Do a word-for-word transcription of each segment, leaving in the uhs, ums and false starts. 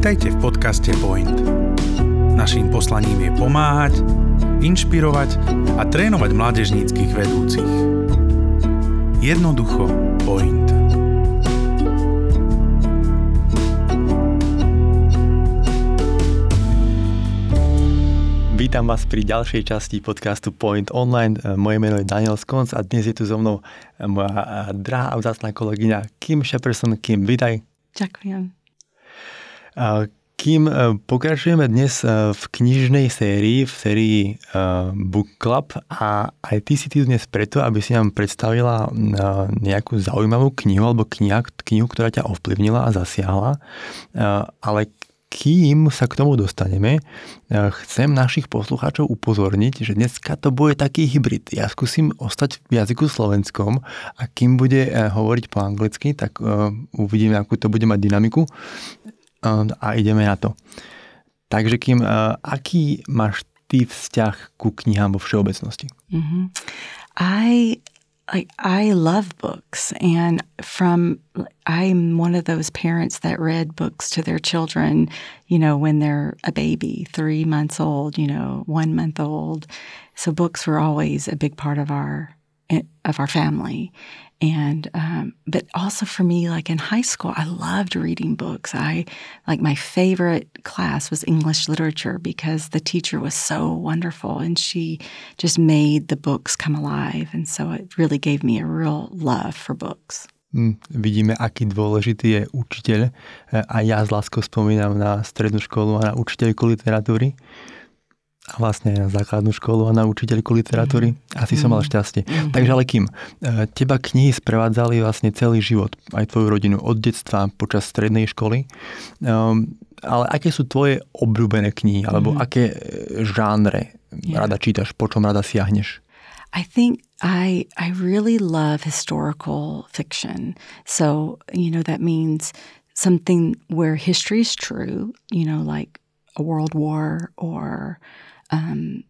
Vitajte v podcaste Point. Naším poslaním je pomáhať, inšpirovať a trénovať mládežníckych vedúcich. Jednoducho Point. Vítam vás pri ďalšej časti podcastu Point Online. Moje meno je Daniel Skonc a dnes je tu so mnou moja drahá a vzácna kolegyňa Kim Shepperson. Kim, vitaj. Ďakujem. Kým pokračujeme dnes v knižnej sérii, v sérii Book Club a aj ty si tu dnes preto, aby si nám predstavila nejakú zaujímavú knihu alebo kniha, knihu, ktorá ťa ovplyvnila a zasiahla. Ale kým sa k tomu dostaneme, chcem našich poslucháčov upozorniť, že dneska to bude taký hybrid. Ja skúsim ostať v jazyku slovenskom a kým bude hovoriť po anglicky, tak uvidíme, akú to bude mať dynamiku. A ideme na to. Takže Kim, aký máš ty vzťah ku knihám vo všeobecnosti? Mm-hmm. I, I I love books and from I'm one of those parents that read books to their children, you know, when they're a baby, three months old, you know, one month old. So books were always a big part of our of our family. And, um, but also for me, like in high school, I loved reading books. I, like my favorite class was English literature because the teacher was so wonderful and she just made the books come alive. And so it really gave me a real love for books. Mm, vidíme, aký dôležitý je učiteľ. A ja z láskou spomínam na strednú školu a na učiteľku literatúry. A vlastne na základnú školu a na učiteľku literatúry. Asi som mal šťastie. Mm. Takže ale Kim, teba knihy sprevádzali vlastne celý život, aj tvoju rodinu, od detstva, počas strednej školy. Um, ale aké sú tvoje obľúbené knihy? Alebo mm. aké žánre yeah. rada čítaš? Po čom rada siahneš? I think I I really love historical fiction. So, you know, that means something where history is true, you know, like a world war or Um,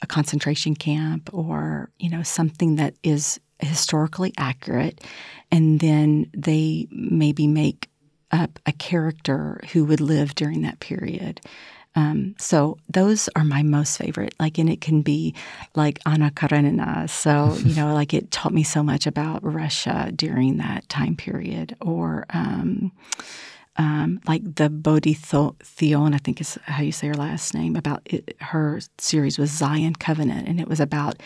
a concentration camp or, you know, something that is historically accurate. And then they maybe make up a character who would live during that period. Um, so those are my most favorite. Like, and it can be like Anna Karenina. So, you know, like it taught me so much about Russia during that time period or, um, Um, like the Bodhi Theon, I think is how you say her last name, about it, her series was Zion Covenant. And it was about,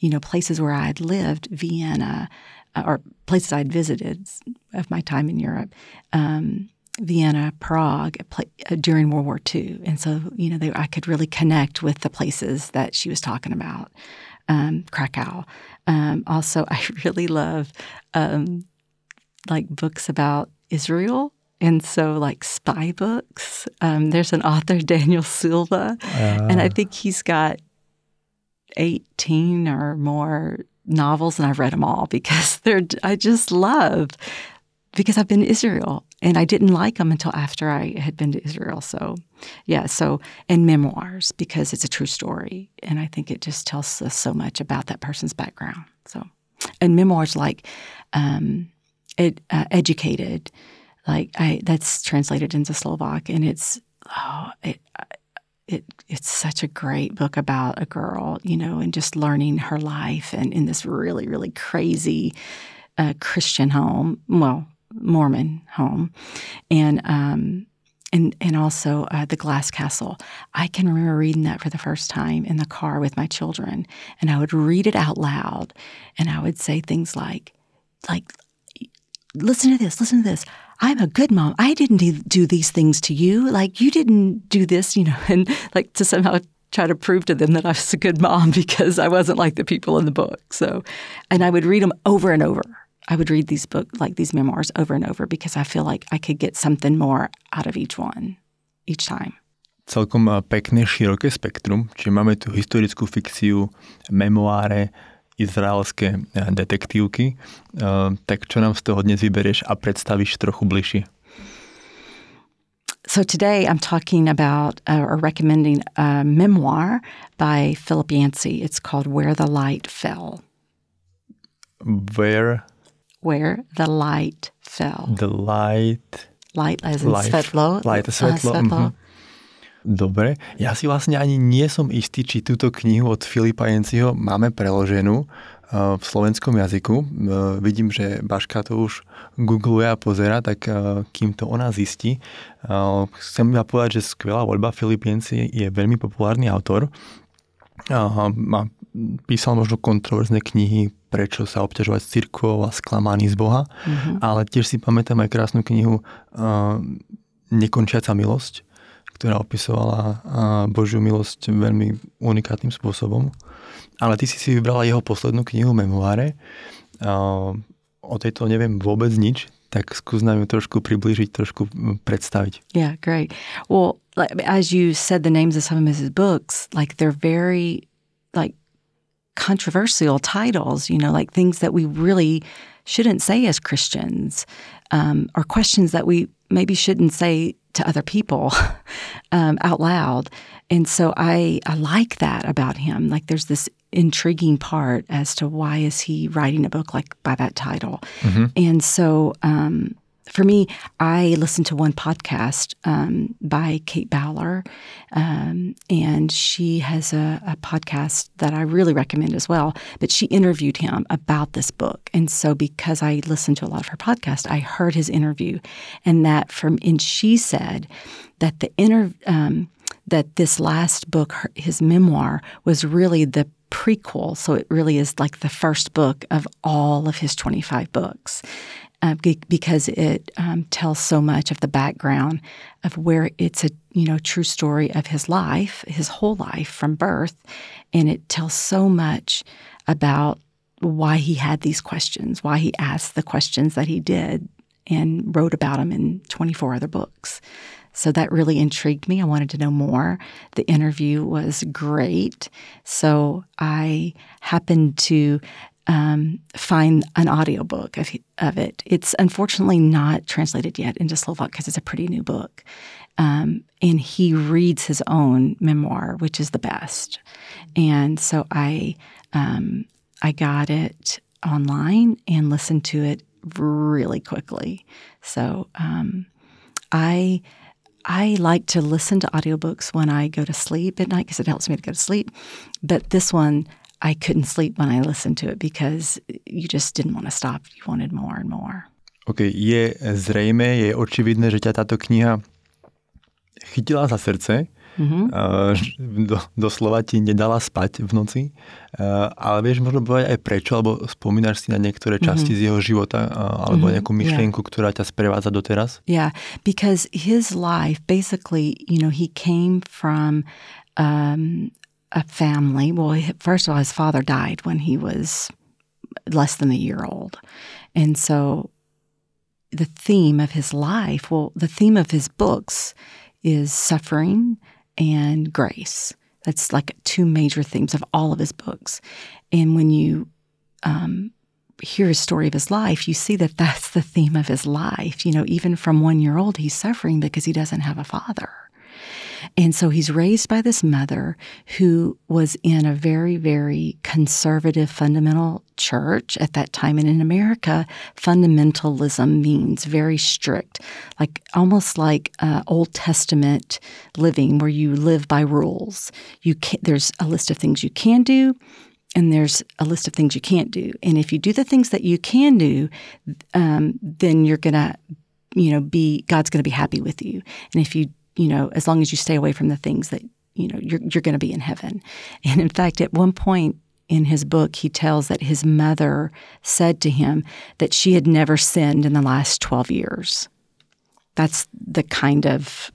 you know, places where I had lived, Vienna, uh, or places I had visited of my time in Europe, um, Vienna, Prague, pl- uh, during World War Two. And so, you know, they, I could really connect with the places that she was talking about, um, Krakow. Um, also, I really love um, like books about Israel. And so like spy books, um, there's an author, Daniel Silva, uh, and I think he's got eighteen or more novels, and I've read them all because they're I just love, because I've been to Israel, and I didn't like them until after I had been to Israel. So yeah, so and memoirs, because it's a true story, and I think it just tells us so much about that person's background. So and memoirs like um, ed, uh, educated. Like I, that's translated into Slovak, and it's oh, it, it, it's such a great book about a girl, you know, and just learning her life and in this really, really crazy uh, Christian home, well, Mormon home, and um, and and also uh, The Glass Castle. I can remember reading that for the first time in the car with my children, and I would read it out loud, and I would say things like, like, listen to this, listen to this. I'm a good mom. I didn't do these things to you. Like, you didn't do this, you know, and like to somehow try to prove to them that I was a good mom because I wasn't like the people in the book. So, and I would read them over and over. I would read these books, like these memoirs over and over because I feel like I could get something more out of each one, each time. Celkom pekné, široké spektrum. Čiže máme tu historickú fikciu, memoáre, izraelské detektívky. Tak čo nám z toho dnes vyberieš a predstavíš trochu bližšie? So today I'm talking about uh, or recommending a memoir by Philip Yancey. It's called Where the Light Fell. Where? Where the Light Fell. The Light Light as in Life. Svetlo. Light a svetlo. A svetlo. Mm-hmm. Dobre, ja si vlastne ani nie som istý, či túto knihu od Philipa Yanceyho máme preloženú v slovenskom jazyku. Vidím, že Baška to už googluje a pozera, tak kým to ona zistí. Chcem iba povedať, že skvelá voľba. Philip Yancey je veľmi populárny autor. Má písal možno kontroverzné knihy, prečo sa obťažovať s cirkvou a sklamaný z Boha, mm-hmm. ale tiež si pamätám aj krásnu knihu uh, Nekončiaca milosť, ktorá opisovala uh, Božiu milosť veľmi unikátnym spôsobom. Ale ty si si vybrala jeho poslednú knihu Memoáre. Uh, o tejto neviem vôbec nič, tak skús nám ju trošku priblížiť, trošku predstaviť. Yeah, great. Well, as you said, the names of some of his books, like they're very, like, controversial titles, you know, like things that we really shouldn't say as Christians, um, or questions that we maybe shouldn't say to other people um, out loud. And so I, I like that about him. Like there's this intriguing part as to why is he writing a book like by that title. Mm-hmm. And so um, for me, I listened to one podcast um, by Kate Bowler, um, and she has a, a podcast that I really recommend as well, but she interviewed him about this book. And so because I listened to a lot of her podcast, I heard his interview, and that from and she said that the inter, um, that this last book, her, his memoir, was really the prequel. So it really is like the first book of all of his twenty-five books. Uh, because it um, tells so much of the background of where it's a you know true story of his life, his whole life from birth, and it tells so much about why he had these questions, why he asked the questions that he did, and wrote about them in twenty-four other books. So that really intrigued me. I wanted to know more. The interview was great. So I happened to Um, find an audiobook of, of it. It's unfortunately not translated yet into Slovak because it's a pretty new book. Um, and he reads his own memoir, which is the best. And so I um, I got it online and listened to it really quickly. So um, I I like to listen to audiobooks when I go to sleep at night because it helps me to go to sleep. But this one, I couldn't sleep when I listened to it because you just didn't want to stop. You wanted more and more. OK, je zrejme, je očividné, že ťa táto kniha chytila za srdce. Mm-hmm. Uh, do, doslova ti nedala spať v noci. Uh, ale vieš možno povedať aj prečo, alebo spomínaš si na niektoré časti mm-hmm. z jeho života uh, alebo mm-hmm. nejakú myšlienku, yeah. ktorá ťa sprevádza doteraz? Yeah, because his life basically, you know, he came from um, a family. Well, first of all, his father died when he was less than a year old. And so the theme of his life, well, the theme of his books is suffering and grace. That's like two major themes of all of his books. And when you um, hear his story of his life, you see that that's the theme of his life. You know, even from one year old, he's suffering because he doesn't have a father. And so he's raised by this mother who was in a very, very conservative fundamental church at that time. And in America, fundamentalism means very strict, like almost like uh, Old Testament living where you live by rules. You can, there's a list of things you can do, and there's a list of things you can't do. And if you do the things that you can do, um, then you're going to, you know, be God's going to be happy with you. And if you you know, as long as you stay away from the things that, you know, you're you're going to be in heaven. And in fact, at one point in his book, he tells that his mother said to him that she had never sinned in the last twelve years. That's the kind of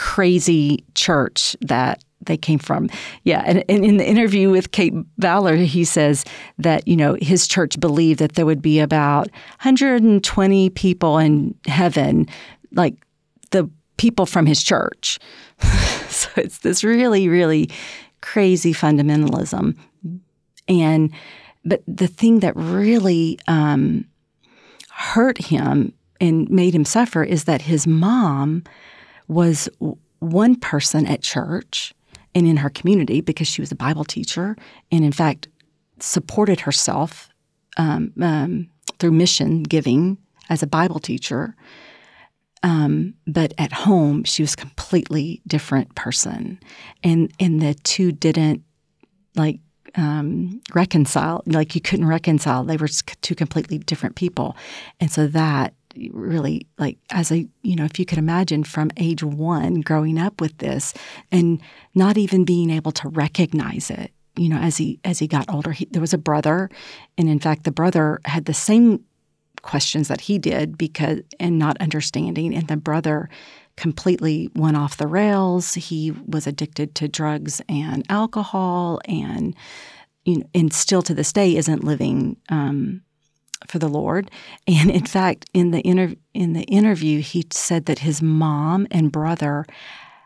crazy church that they came from. Yeah, and, and in the interview with Kate Bowler, he says that, you know, his church believed that there would be about one hundred twenty people in heaven, like the people from his church. So it's this really, really crazy fundamentalism. And but the thing that really um, hurt him and made him suffer is that his mom was one person at church and in her community because she was a Bible teacher and, in fact, supported herself um, um, through mission giving as a Bible teacher. Um, but at home, she was a completely different person. And and the two didn't, like, um, reconcile. Like, you couldn't reconcile. They were two completely different people. And so that really, like, as a, you know, if you could imagine from age one growing up with this and not even being able to recognize it, you know, as he as he got older, he, there was a brother. And in fact, the brother had the same questions that he did because and not understanding. And the brother completely went off the rails. He was addicted to drugs and alcohol, and you know, and still to this day isn't living um, for the Lord. And in fact, in the inter- in the interview, he said that his mom and brother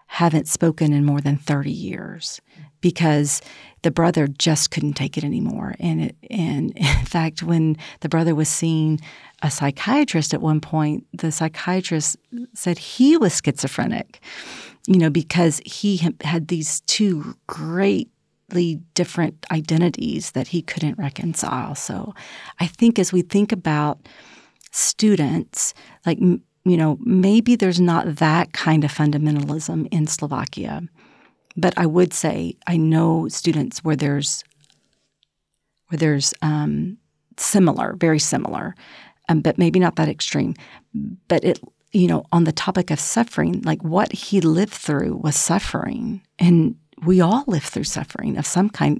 haven't spoken in more than thirty years because the brother just couldn't take it anymore. And it, and in fact, when the brother was seeing a psychiatrist at one point, the psychiatrist said he was schizophrenic, you know, because he had these two greatly different identities that he couldn't reconcile. So I think as we think about students, like, you know, maybe there's not that kind of fundamentalism in Slovakia. But I would say I know students where there's where there's um, similar, very similar, um, but maybe not that extreme. But it, you know, on the topic of suffering, like what he lived through was suffering, and we all live through suffering of some kind.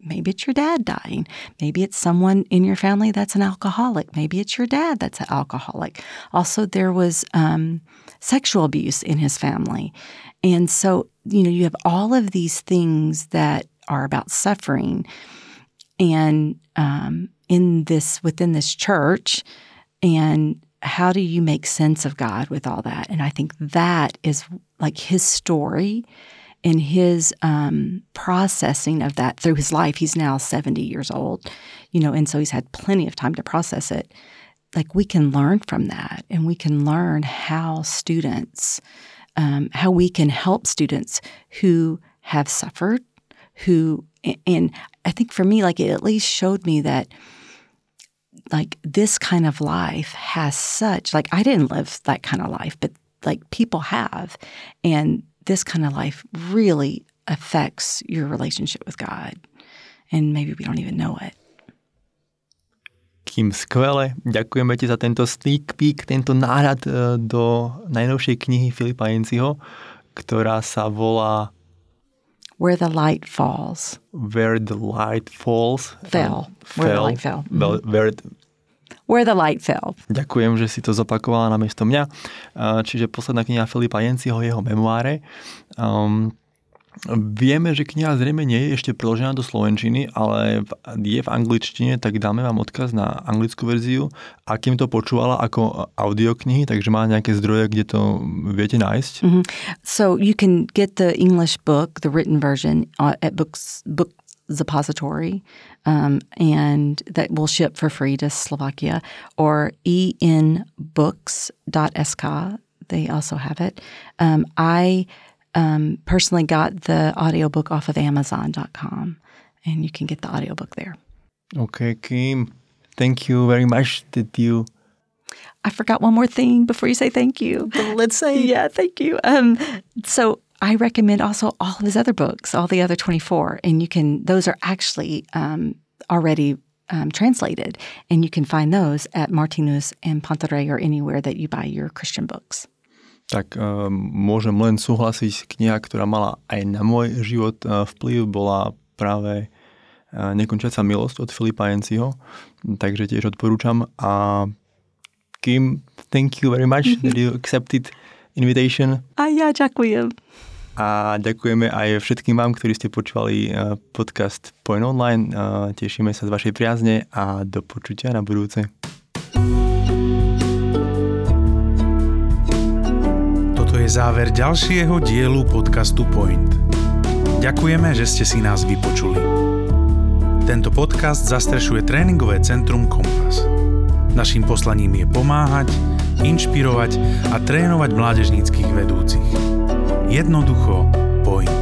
Maybe it's your dad dying. Maybe it's someone in your family that's an alcoholic. Maybe it's your dad that's an alcoholic. Also, there was um, sexual abuse in his family. And so, you know, you have all of these things that are about suffering. And um, in this, within this church, and how do you make sense of God with all that? And I think that is like his story and his um, processing of that through his life. He's now seventy years old, you know, and so he's had plenty of time to process it. Like, we can learn from that, and we can learn how students, um, how we can help students who have suffered, who, and I think for me, like, it at least showed me that, like, this kind of life has such, like, I didn't live that kind of life, but, like, people have, and this kind of life really affects your relationship with God, and maybe we don't even know it. Kim, skvelé. Ďakujeme ti za tento sneak peek, tento náhľad do najnovšej knihy Philipa Yanceyho, ktorá sa volá Where the Light Falls. Where the Light Falls. Fell. Fell. Where the Light Fell. Well, where it... Where the Light Fell. Ďakujem, že si to zopakovala namiesto mňa. Čiže posledná kniha Philipa Yanceyho, jeho memoáre. Um, vieme, že kniha zrejme nie je ešte preložená do slovenčiny, ale je v angličtine, tak dáme vám odkaz na anglickú verziu. A Kim to počúvala ako audioknihy, takže má nejaké zdroje, kde to viete nájsť. Mm-hmm. So you can get the English book, the written version, at books, book Depository, um, and that will ship for free to Slovakia, or e n books dot s k. They also have it. Um, I um, personally got the audiobook off of amazon dot com, and you can get the audiobook there. Okay, Kim, thank you very much. Did you... I forgot one more thing before you say thank you. But let's say... yeah, thank you. Um, so... I recommend also all of his other books, all the other twenty-four, and you can, those are actually um, already um, translated, and you can find those at Martinus and Pantareg or anywhere that you buy your Christian books. Tak um, môžem len súhlasiť, kniha, ktorá mala aj na môj život uh, vplyv, bola práve uh, Nekončiaca milosť od Philipa Yanceyho, takže tiež odporúčam. A Kim, thank you very much that you accepted invitation. A ja ďakujem. A ďakujeme aj všetkým vám, ktorí ste počúvali podcast Point Online. Tešíme sa z vašej priazne a do počutia na budúce. Toto je záver ďalšieho dielu podcastu Point. Ďakujeme, že ste si nás vypočuli. Tento podcast zastrešuje tréningové centrum Kompas. Naším poslaním je pomáhať, inšpirovať a trénovať mládežníckych vedúcich. Jednoducho, point.